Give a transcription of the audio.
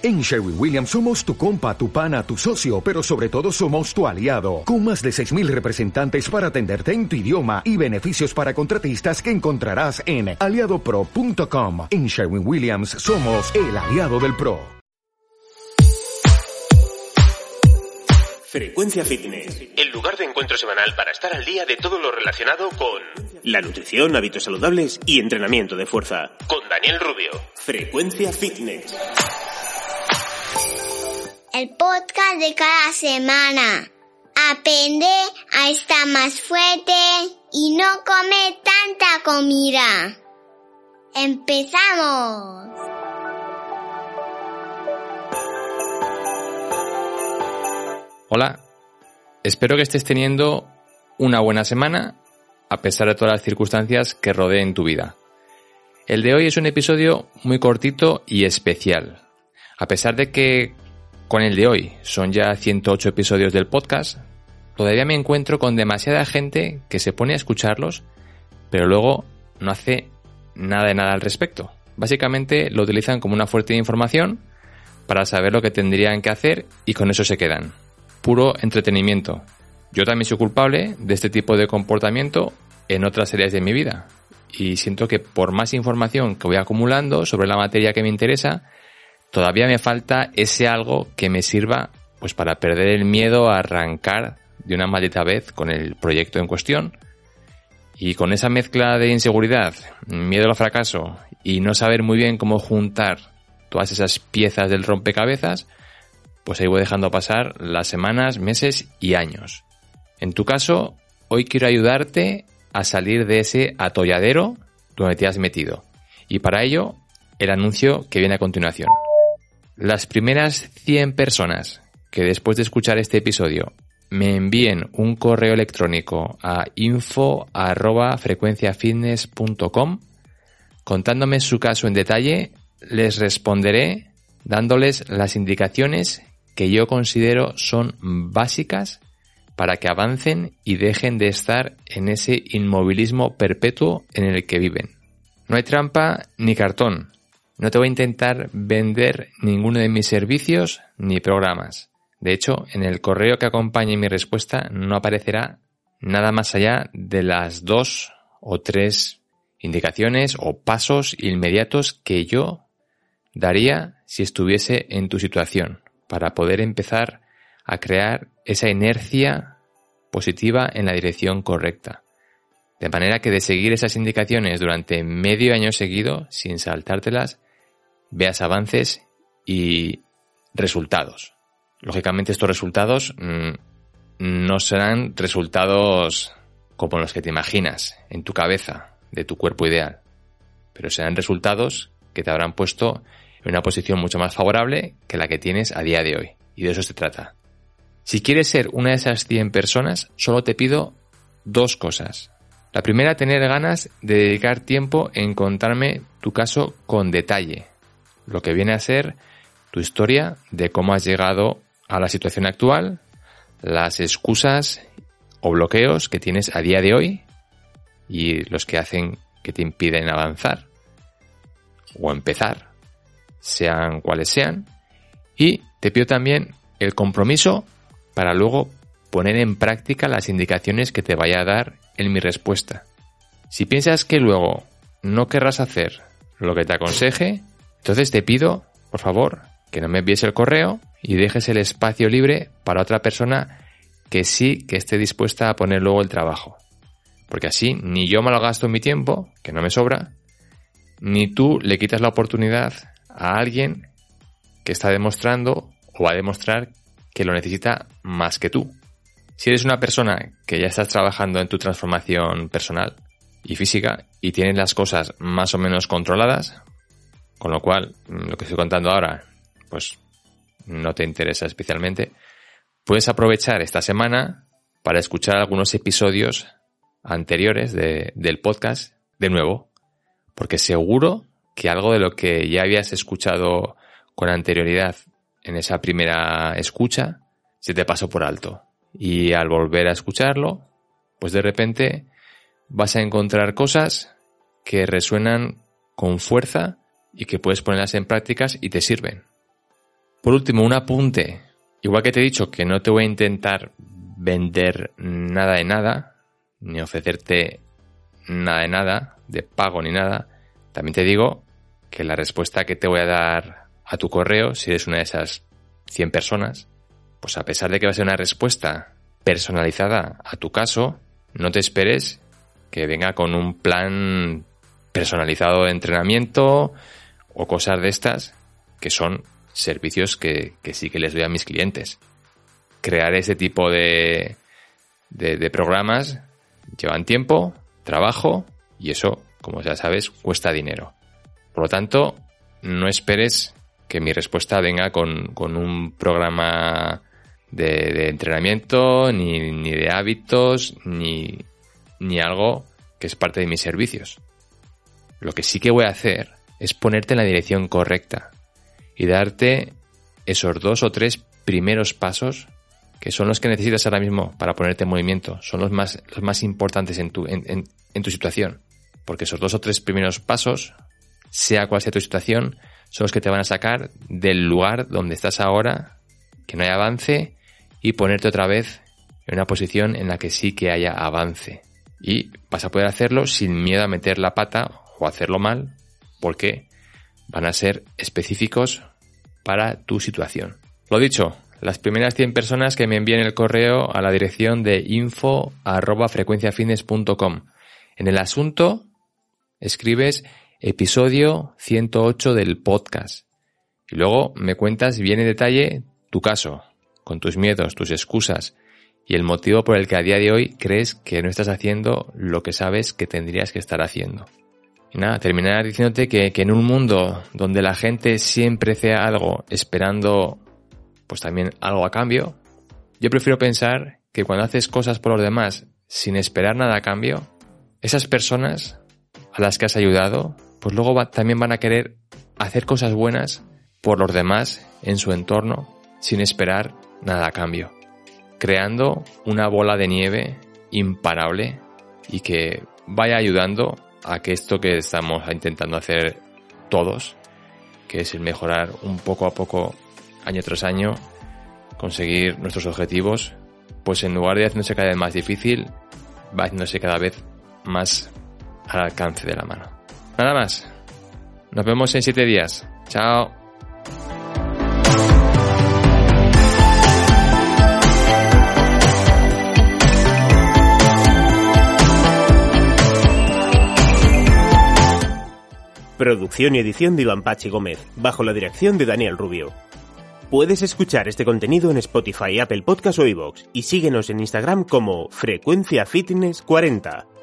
En Sherwin Williams somos tu compa, tu pana, tu socio, pero sobre todo somos tu aliado. Con más de 6,000 representantes para atenderte en tu idioma y beneficios para contratistas que encontrarás en aliadopro.com. En Sherwin Williams somos el aliado del pro. Frecuencia Fitness, el lugar de encuentro semanal para estar al día de todo lo relacionado con la nutrición, hábitos saludables y entrenamiento de fuerza. Con Daniel Rubio. Frecuencia Fitness. El podcast de cada semana. Aprende a estar más fuerte y no comer tanta comida. ¡Empezamos! Hola, espero que estés teniendo una buena semana a pesar de todas las circunstancias que rodeen tu vida. El de hoy es un episodio muy cortito y especial. A pesar de que con el de hoy son ya 108 episodios del podcast, todavía me encuentro con demasiada gente que se pone a escucharlos, pero luego no hace nada al respecto. Básicamente lo utilizan como una fuente de información para saber lo que tendrían que hacer y con eso se quedan. Puro entretenimiento. Yo también soy culpable de este tipo de comportamiento en otras áreas de mi vida y siento que por más información que voy acumulando sobre la materia que me interesa, todavía me falta ese algo que me sirva pues para perder el miedo a arrancar de una maldita vez con el proyecto en cuestión. Y con esa mezcla de inseguridad, miedo al fracaso y no saber muy bien cómo juntar todas esas piezas del rompecabezas, pues ahí voy dejando pasar las semanas, meses y años. En tu caso, hoy quiero ayudarte a salir de ese atolladero donde te has metido. Y para ello, el anuncio que viene a continuación. Las primeras 100 personas que después de escuchar este episodio me envíen un correo electrónico a info@frecuenciafitness.com contándome su caso en detalle, les responderé dándoles las indicaciones que yo considero son básicas para que avancen y dejen de estar en ese inmovilismo perpetuo en el que viven. No hay trampa ni cartón. No te voy a intentar vender ninguno de mis servicios ni programas. De hecho, en el correo que acompañe mi respuesta no aparecerá nada más allá de las 2 o 3 indicaciones o pasos inmediatos que yo daría si estuviese en tu situación para poder empezar a crear esa inercia positiva en la dirección correcta. De manera que de seguir esas indicaciones durante medio año seguido, sin saltártelas, veas avances y resultados. Lógicamente estos resultados no serán resultados como los que te imaginas en tu cabeza, de tu cuerpo ideal, pero serán resultados que te habrán puesto en una posición mucho más favorable que la que tienes a día de hoy. Y de eso se trata. Si quieres ser una de esas 100 personas, solo te pido 2 cosas. La primera, tener ganas de dedicar tiempo en contarme tu caso con detalle, lo que viene a ser tu historia de cómo has llegado a la situación actual, las excusas o bloqueos que tienes a día de hoy y los que hacen que te impiden avanzar o empezar, sean cuales sean. Y te pido también el compromiso para luego poner en práctica las indicaciones que te vaya a dar en mi respuesta. Si piensas que luego no querrás hacer lo que te aconseje, entonces te pido, por favor, que no me envíes el correo y dejes el espacio libre para otra persona que sí que esté dispuesta a poner luego el trabajo. Porque así ni yo malgasto mi tiempo, que no me sobra, ni tú le quitas la oportunidad a alguien que está demostrando o va a demostrar que lo necesita más que tú. Si eres una persona que ya estás trabajando en tu transformación personal y física y tienes las cosas más o menos controladas, con lo cual lo que estoy contando ahora pues no te interesa especialmente, puedes aprovechar esta semana para escuchar algunos episodios anteriores del podcast de nuevo, porque seguro que algo de lo que ya habías escuchado con anterioridad en esa primera escucha se te pasó por alto. Y al volver a escucharlo, pues de repente vas a encontrar cosas que resuenan con fuerza y que puedes ponerlas en prácticas y te sirven. Por último, un apunte. Igual que te he dicho que no te voy a intentar vender nada de nada, ni ofrecerte nada de nada, de pago ni nada, también te digo que la respuesta que te voy a dar a tu correo, si eres una de esas 100 personas, pues a pesar de que va a ser una respuesta personalizada a tu caso, no te esperes que venga con un plan personalizado de entrenamiento o cosas de estas, que son servicios que sí que les doy a mis clientes. Crear ese tipo de programas llevan tiempo, trabajo, y eso, como ya sabes, cuesta dinero. Por lo tanto, no esperes que mi respuesta venga con un programa de entrenamiento, ni de hábitos, ni algo que es parte de mis servicios. Lo que sí que voy a hacer es ponerte en la dirección correcta y darte esos 2 o 3 primeros pasos que son los que necesitas ahora mismo para ponerte en movimiento. Son los más importantes en tu situación, porque esos 2 o 3 primeros pasos, sea cual sea tu situación, son los que te van a sacar del lugar donde estás ahora, que no hay avance, y ponerte otra vez en una posición en la que sí que haya avance. Y vas a poder hacerlo sin miedo a meter la pata o hacerlo mal, porque van a ser específicos para tu situación. Lo dicho, las primeras 100 personas que me envíen el correo a la dirección de info@frecuenciafitness.com. En el asunto escribes episodio 108 del podcast y luego me cuentas bien en detalle tu caso, con tus miedos, tus excusas y el motivo por el que a día de hoy crees que no estás haciendo lo que sabes que tendrías que estar haciendo. Y nada, terminar diciéndote que en un mundo donde la gente siempre hace algo esperando pues también algo a cambio, yo prefiero pensar que cuando haces cosas por los demás sin esperar nada a cambio, esas personas a las que has ayudado, pues luego también van a querer hacer cosas buenas por los demás en su entorno sin esperar nada a cambio, creando una bola de nieve imparable y que vaya ayudando a que esto que estamos intentando hacer todos, que es el mejorar un poco a poco, año tras año, conseguir nuestros objetivos, pues en lugar de haciéndose cada vez más difícil, va haciéndose cada vez más al alcance de la mano. Nada más. Nos vemos en 7 días. Chao. Producción y edición de Iván Pachi Gómez, bajo la dirección de Daniel Rubio. Puedes escuchar este contenido en Spotify, Apple Podcasts o iVoox, y síguenos en Instagram como Frecuencia Fitness 40.